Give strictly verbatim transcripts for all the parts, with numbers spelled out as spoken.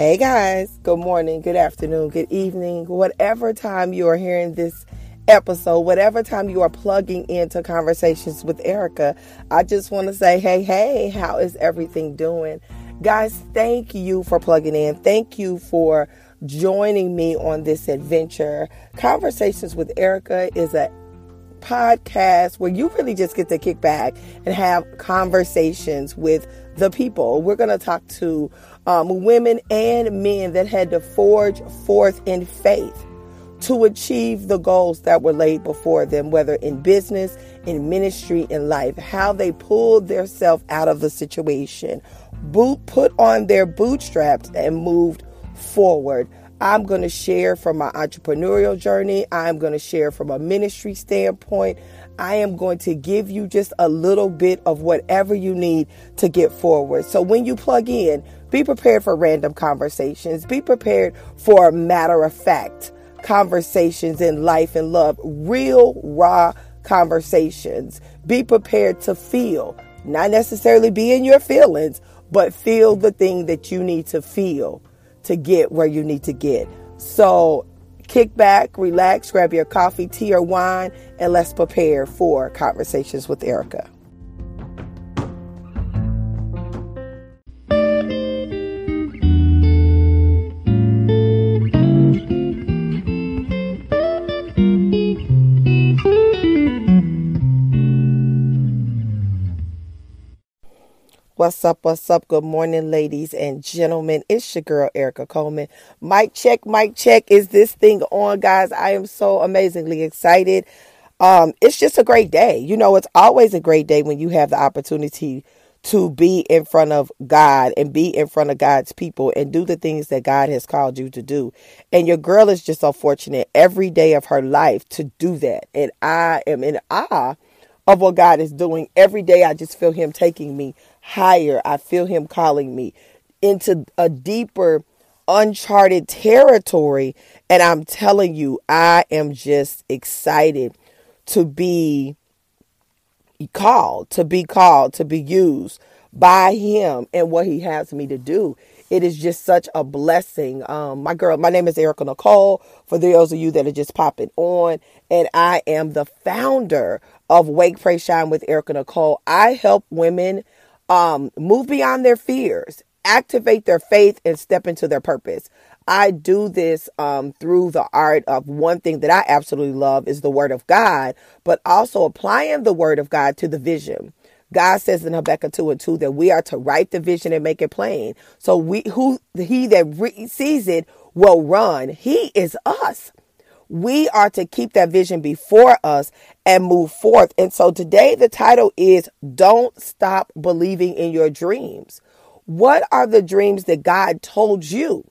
Hey guys, good morning, good afternoon, good evening, whatever time you are hearing this episode, whatever time you are plugging into Conversations with Erica, I just want to say, hey, hey, how is everything doing? Guys, thank you for plugging in. Thank you for joining me on this adventure. Conversations with Erica is a podcast where you really just get to kick back and have conversations with the people. We're going to talk to Um, women and men that had to forge forth in faith to achieve the goals that were laid before them, whether in business, in ministry, in life, how they pulled themselves out of the situation, boot, put on their bootstraps and moved forward. I'm going to share from my entrepreneurial journey. I'm going to share from a ministry standpoint. I am going to give you just a little bit of whatever you need to get forward. So when you plug in, be prepared for random conversations. Be prepared for matter of fact conversations in life and love, real raw conversations. Be prepared to feel, not necessarily be in your feelings, but feel the thing that you need to feel to get where you need to get. So kick back, relax, grab your coffee, tea, or wine, and let's prepare for Conversations with Erica. What's up, what's up? Good morning, ladies and gentlemen. It's your girl, Erica Coleman. Mic check, mic check. Is this thing on, guys? I am so amazingly excited. Um, it's just a great day. You know, it's always a great day when you have the opportunity to be in front of God and be in front of God's people and do the things that God has called you to do. And your girl is just so fortunate every day of her life to do that. And I am in awe of what God is doing. Every day, I just feel him taking me higher. I feel him calling me into a deeper, uncharted territory. And I'm telling you, I am just excited to be called, to be called, to be used by him and what he has me to do. It is just such a blessing. Um, my girl, my name is Erica Nicole, for those of you that are just popping on. And I am the founder of Wake, Pray, Shine with Erica Nicole. I help women Um, move beyond their fears, activate their faith, and step into their purpose. I do this um, through the art of one thing that I absolutely love is the word of God, but also applying the word of God to the vision. God says in Habakkuk two and two that we are to write the vision and make it plain. So we, who he that re- sees it will run. He is us. We are to keep that vision before us and move forth. And so today the title is Don't Stop Believing in Your Dreams. What are the dreams that God told you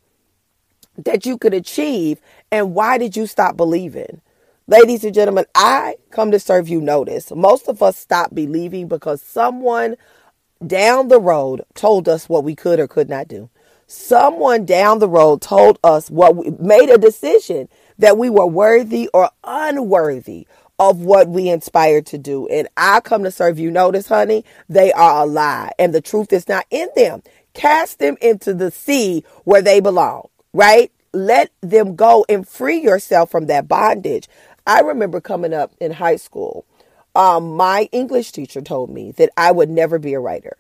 that you could achieve? And why did you stop believing? Ladies and gentlemen, I come to serve you notice. Most of us stop believing because someone down the road told us what we could or could not do. Someone down the road told us what we made a decision that we were worthy or unworthy of what we inspired to do. And I come to serve you notice, honey, they are a lie. And the truth is not in them. Cast them into the sea where they belong, right? Let them go and free yourself from that bondage. I remember coming up in high school, um, my English teacher told me that I would never be a writer.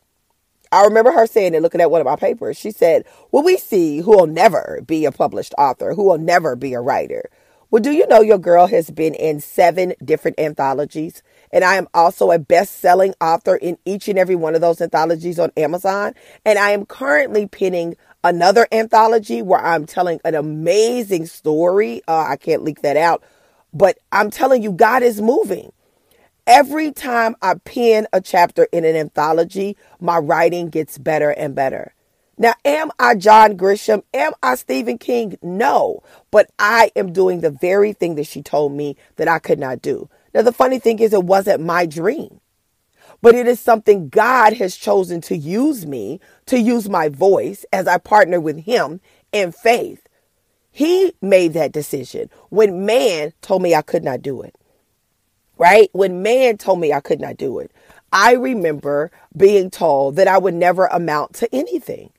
I remember her saying it, looking at one of my papers. She said, well, we see who will never be a published author, who will never be a writer. Well, do you know your girl has been in seven different anthologies? And I am also a best-selling author in each and every one of those anthologies on Amazon. And I am currently penning another anthology where I'm telling an amazing story. Uh, I can't leak that out. But I'm telling you, God is moving. Every time I pen a chapter in an anthology, my writing gets better and better. Now, am I John Grisham? Am I Stephen King? No, but I am doing the very thing that she told me that I could not do. Now, the funny thing is it wasn't my dream, but it is something God has chosen to use me, to use my voice as I partner with him in faith. He made that decision when man told me I could not do it. Right? When man told me I could not do it, I remember being told that I would never amount to anything.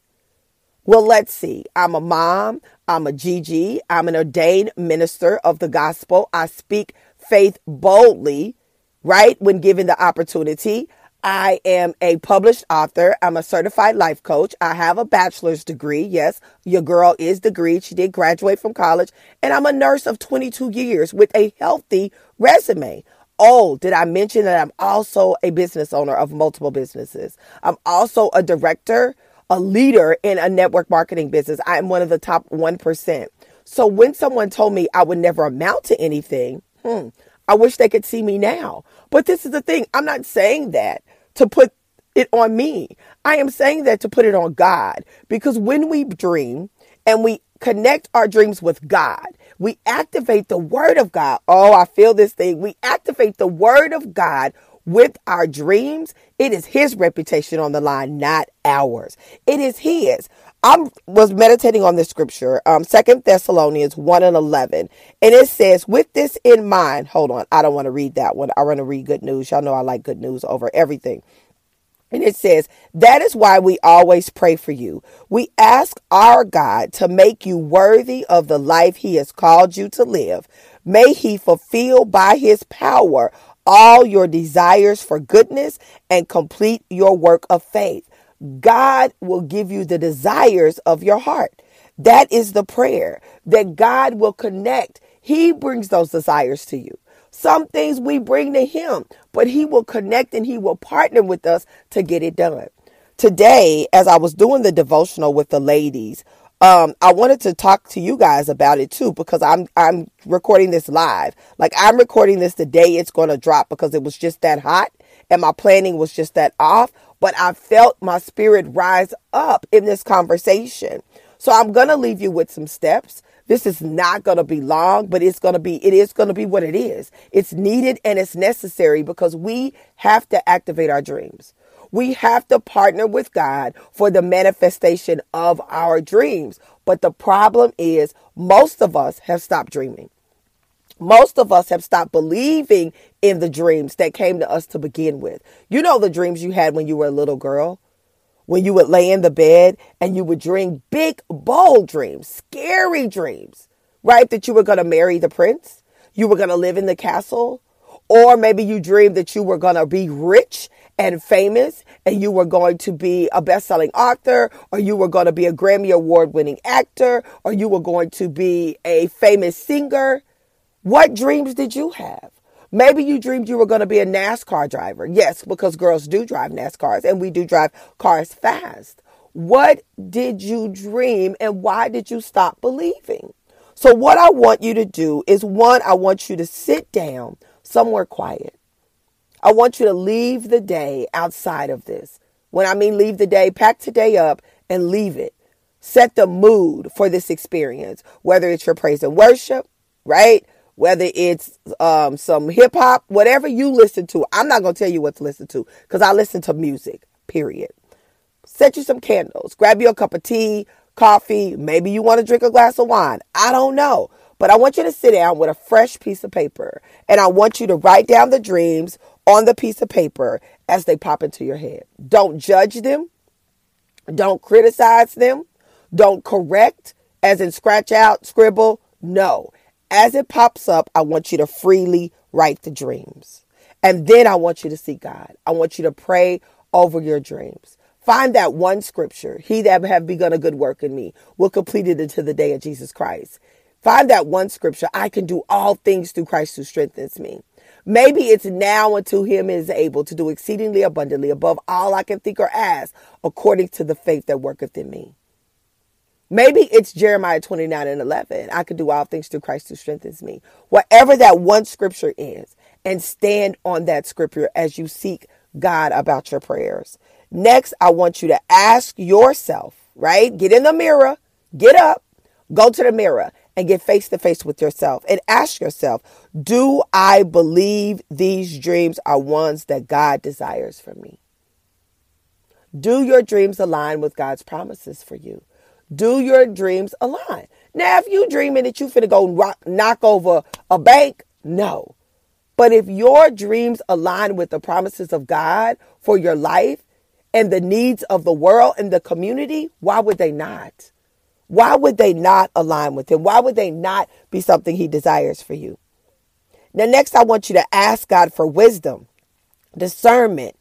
Well, let's see. I'm a mom. I'm a G G. I'm an ordained minister of the gospel. I speak faith boldly, right? When given the opportunity. I am a published author. I'm a certified life coach. I have a bachelor's degree. Yes, your girl is degreed. She did graduate from college. And I'm a nurse of twenty-two years with a healthy resume. Oh, did I mention that I'm also a business owner of multiple businesses? I'm also a director, a leader in a network marketing business. I am one of the top one percent. So when someone told me I would never amount to anything, hmm, I wish they could see me now. But this is the thing. I'm not saying that to put it on me. I am saying that to put it on God, because when we dream and we connect our dreams with God, we activate the word of God. Oh, I feel this thing. We activate the word of God with our dreams. It is his reputation on the line, not ours. It is his. I was meditating on this scripture, um, Second Thessalonians one and eleven, and it says, with this in mind, hold on, I don't want to read that one. I want to read good news. Y'all know I like good news over everything. And it says, that is why we always pray for you. We ask our God to make you worthy of the life he has called you to live. May he fulfill by his power all your desires for goodness and complete your work of faith. God will give you the desires of your heart. That is the prayer, that God will connect. He brings those desires to you. Some things we bring to him, but he will connect and he will partner with us to get it done. Today, as I was doing the devotional with the ladies, um, I wanted to talk to you guys about it too, because I'm I'm recording this live. Like, I'm recording this the day it's going to drop, because it was just that hot and my planning was just that off. But I felt my spirit rise up in this conversation. So I'm going to leave you with some steps. This is not going to be long, but it's going to be, it is going to be what it is. It's needed and it's necessary, because we have to activate our dreams. We have to partner with God for the manifestation of our dreams. But the problem is, most of us have stopped dreaming. Most of us have stopped believing in the dreams that came to us to begin with. You know, the dreams you had when you were a little girl, when you would lay in the bed and you would dream big, bold dreams, scary dreams, right? That you were going to marry the prince, you were going to live in the castle, or maybe you dreamed that you were going to be rich and famous and you were going to be a best-selling author, or you were going to be a Grammy Award-winning actor, or you were going to be a famous singer. What dreams did you have? Maybe you dreamed you were going to be a NASCAR driver. Yes, because girls do drive NASCARs, and we do drive cars fast. What did you dream, and why did you stop believing? So what I want you to do is, one, I want you to sit down somewhere quiet. I want you to leave the day outside of this. When I mean leave the day, pack today up and leave it. Set the mood for this experience, whether it's your praise and worship, right? Whether it's um, some hip hop, whatever you listen to. I'm not going to tell you what to listen to, because I listen to music, period. Set you some candles. Grab you a cup of tea, coffee. Maybe you want to drink a glass of wine. I don't know. But I want you to sit down with a fresh piece of paper. And I want you to write down the dreams on the piece of paper as they pop into your head. Don't judge them. Don't criticize them. Don't correct, as in scratch out, scribble. No. As it pops up, I want you to freely write the dreams. And then I want you to see God. I want you to pray over your dreams. Find that one scripture. He that have begun a good work in me will complete it until the day of Jesus Christ. Find that one scripture. I can do all things through Christ who strengthens me. Maybe it's now unto him is able to do exceedingly abundantly above all I can think or ask, according to the faith that worketh in me. Maybe it's Jeremiah twenty-nine and eleven. I can do all things through Christ who strengthens me. Whatever that one scripture is, and stand on that scripture as you seek God about your prayers. Next, I want you to ask yourself, right? Get in the mirror, get up, go to the mirror and get face to face with yourself and ask yourself, do I believe these dreams are ones that God desires for me? Do your dreams align with God's promises for you? Do your dreams align? Now, if you dreaming that you finna go rock, knock over a bank, no. But if your dreams align with the promises of God for your life, and the needs of the world and the community, why would they not? Why would they not align with him? Why would they not be something he desires for you? Now, next, I want you to ask God for wisdom, discernment,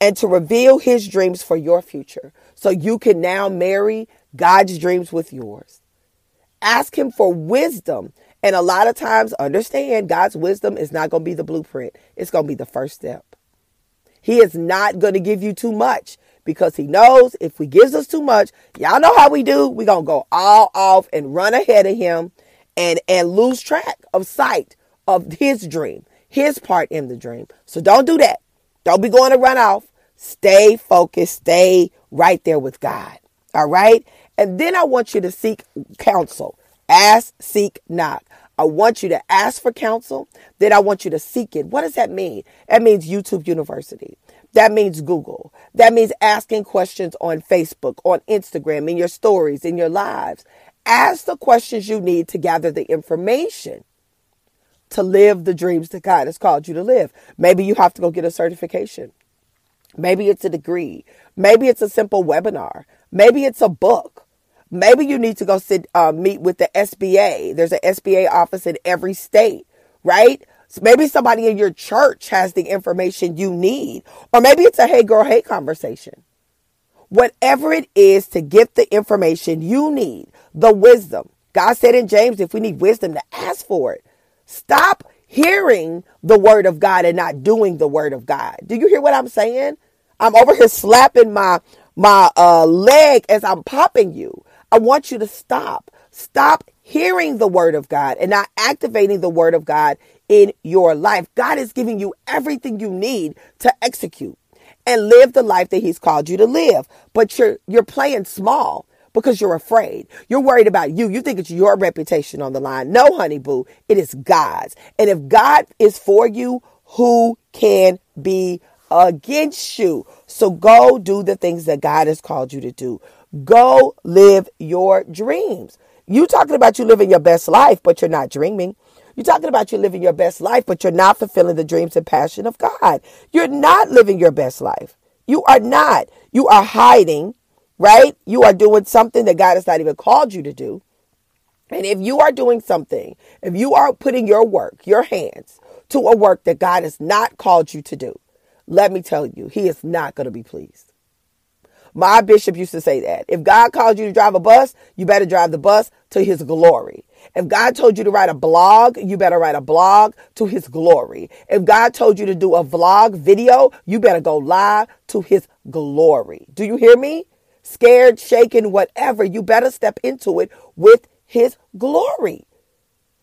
and to reveal his dreams for your future so you can now marry God's dreams with yours. Ask him for wisdom. And a lot of times, understand, God's wisdom is not going to be the blueprint. It's going to be the first step. He is not going to give you too much because he knows if he gives us too much, y'all know how we do. We're going to go all off and run ahead of him and, and lose track of sight of his dream, his part in the dream. So don't do that. Don't be going to run off. Stay focused. Stay right there with God. All right. And then I want you to seek counsel. Ask, seek, knock. I want you to ask for counsel. Then I want you to seek it. What does that mean? That means YouTube University. That means Google. That means asking questions on Facebook, on Instagram, in your stories, in your lives. Ask the questions you need to gather the information to live the dreams that God has called you to live. Maybe you have to go get a certification. Maybe it's a degree. Maybe it's a simple webinar. Maybe it's a book. Maybe you need to go sit, uh, meet with the S B A. There's an S B A office in every state, right? So maybe somebody in your church has the information you need, or maybe it's a hey girl, hey conversation. Whatever it is to get the information you need, the wisdom. God said in James, if we need wisdom, to ask for it. Stop hearing the word of God and not doing the word of God. Do you hear what I'm saying? I'm over here slapping my, my uh, leg as I'm popping you. I want you to stop. Stop hearing the word of God and not activating the word of God in your life. God is giving you everything you need to execute and live the life that he's called you to live. But you're you're playing small because you're afraid. You're worried about you. You think it's your reputation on the line. No, honey boo, it is God's. And if God is for you, who can be against you? So go do the things that God has called you to do. Go live your dreams. You talking about you living your best life, but you're not dreaming. You're talking about you living your best life, but you're not fulfilling the dreams and passion of God. You're not living your best life. You are not. You are hiding, right? You are doing something that God has not even called you to do. And if you are doing something, if you are putting your work, your hands to a work that God has not called you to do, let me tell you, he is not going to be pleased. My bishop used to say that. If God called you to drive a bus, you better drive the bus to his glory. If God told you to write a blog, you better write a blog to his glory. If God told you to do a vlog video, you better go live to his glory. Do you hear me? Scared, shaken, whatever, you better step into it with his glory.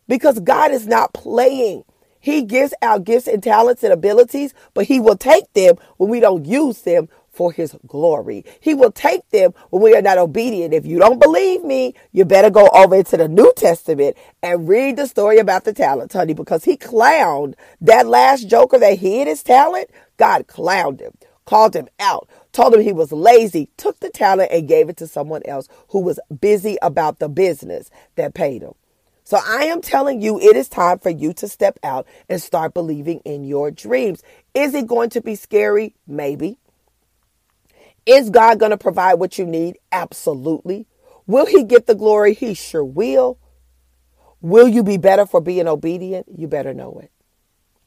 Because God is not playing. He gives out gifts and talents and abilities, but he will take them when we don't use them for his glory. He will take them when we are not obedient. If you don't believe me, you better go over into the New Testament and read the story about the talents, honey, because he clowned that last joker that hid his talent. God clowned him, called him out, told him he was lazy, took the talent and gave it to someone else who was busy about the business that paid him. So I am telling you, it is time for you to step out and start believing in your dreams. Is it going to be scary? Maybe. Is God going to provide what you need? Absolutely. Will he get the glory? He sure will. Will you be better for being obedient? You better know it.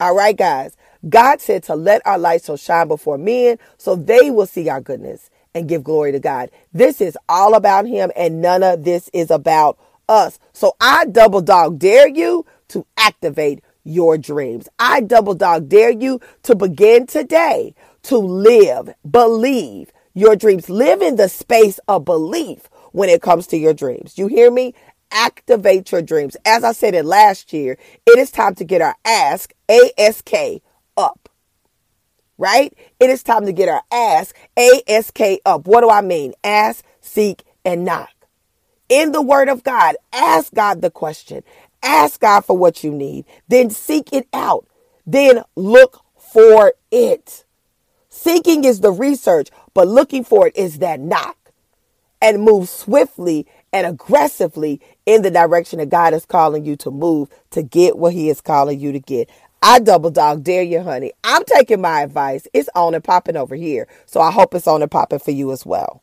All right, guys. God said to let our light so shine before men so they will see our goodness and give glory to God. This is all about him and none of this is about us. So I double dog dare you to activate your dreams. I double dog dare you to begin today to live, believe, your dreams. Live in the space of belief when it comes to your dreams. You hear me? Activate your dreams. As I said it last year, it is time to get our ask, A S K, up. Right? It is time to get our ask, A S K, up. What do I mean? Ask, seek, and knock. In the word of God, ask God the question. Ask God for what you need. Then seek it out. Then look for it. Seeking is the research, but looking for it is that knock, and move swiftly and aggressively in the direction that God is calling you to move to get what he is calling you to get. I double dog dare you, honey. I'm taking my advice. It's on and popping over here. So I hope it's on and popping for you as well.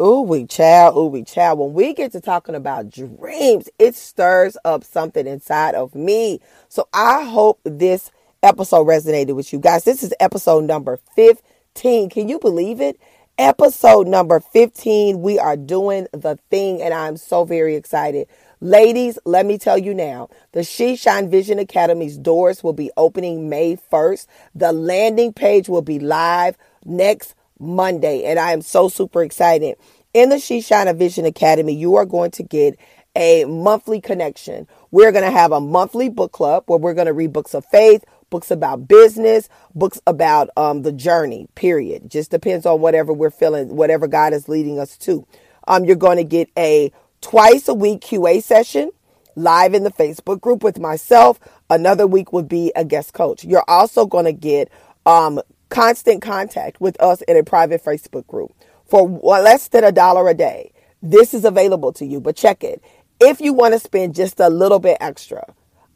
Ooh, we child, ooh, we child. When we get to talking about dreams, it stirs up something inside of me. So I hope this episode resonated with you guys. This is episode number fifteen. Can you believe it? Episode number fifteen. We are doing the thing, and I'm so very excited. Ladies, let me tell you now, the She Shine Vision Academy's doors will be opening May first. The landing page will be live next Monday, and I am so super excited. In the She Shine Vision Academy, you are going to get a monthly connection. We're going to have a monthly book club where we're going to read books of faith, books about business, books about um, the journey, period. Just depends on whatever we're feeling, whatever God is leading us to. Um, you're going to get a twice a week Q A session live in the Facebook group with myself. Another week would be a guest coach. You're also going to get um, constant contact with us in a private Facebook group for less than a dollar a day. This is available to you, but check it. If you want to spend just a little bit extra,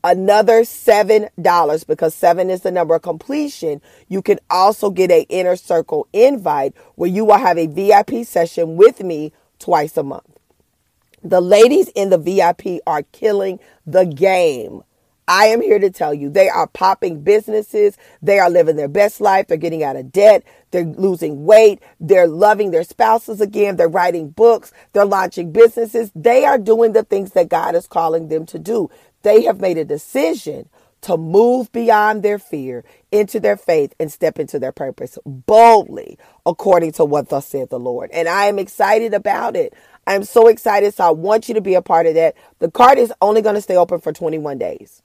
another seven dollars, because seven is the number of completion, you can also get an inner circle invite where you will have a V I P session with me twice a month. The ladies in the V I P are killing the game. I am here to tell you, they are popping businesses. They are living their best life. They're getting out of debt. They're losing weight. They're loving their spouses again. They're writing books. They're launching businesses. They are doing the things that God is calling them to do. They have made a decision to move beyond their fear into their faith and step into their purpose boldly, according to what thus said the Lord. And I am excited about it. I'm so excited. So I want you to be a part of that. The card is only going to stay open for twenty-one days.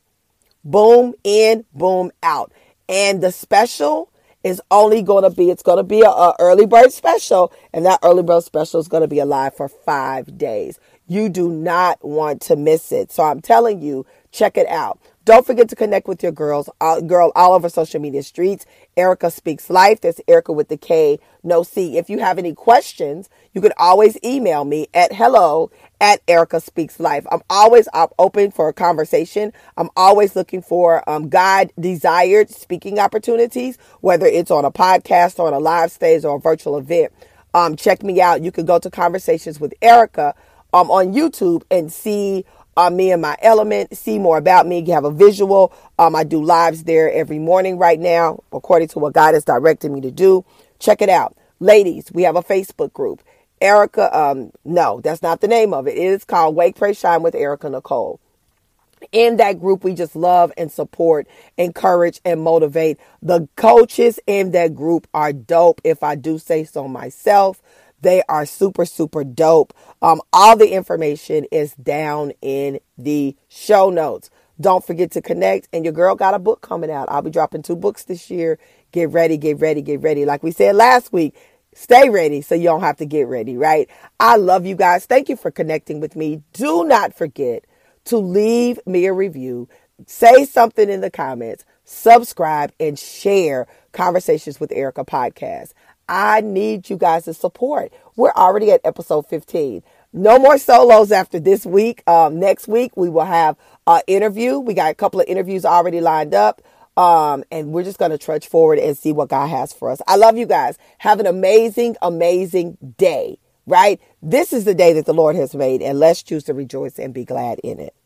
Boom in, boom out. And the special is only going to be, it's going to be a, a early bird special. And that early bird special is going to be alive for five days. You do not want to miss it. So I'm telling you, check it out. Don't forget to connect with your girls, all, girl, all over social media streets. Erica Speaks Life. That's Erica with the K, no C. If you have any questions, you can always email me at hello at Erica Speaks Life. I'm always up open for a conversation. I'm always looking for um, God-desired speaking opportunities, whether it's on a podcast, or on a live stage, or a virtual event. Um, check me out. You can go to Conversations with Erica um, on YouTube and see Uh, me and my element, see more about me. You have a visual. Um, I do lives there every morning right now, according to what God has directed me to do. Check it out. Ladies, we have a Facebook group. Erica, um, no, that's not the name of it. It is called Wake, Pray, Shine with Erica Nicole. In that group, we just love and support, encourage and motivate. The coaches in that group are dope, if I do say so myself. They are super, super dope. Um, all the information is down in the show notes. Don't forget to connect. And your girl got a book coming out. I'll be dropping two books this year. Get ready, get ready, get ready. Like we said last week, stay ready so you don't have to get ready, right? I love you guys. Thank you for connecting with me. Do not forget to leave me a review. Say something in the comments. Subscribe and share Conversations with Erica podcast. I need you guys' support. We're already at episode fifteen. No more solos after this week. Um, next week, we will have an interview. We got a couple of interviews already lined up. Um, and we're just going to trudge forward and see what God has for us. I love you guys. Have an amazing, amazing day, right? This is the day that the Lord has made, and let's choose to rejoice and be glad in it.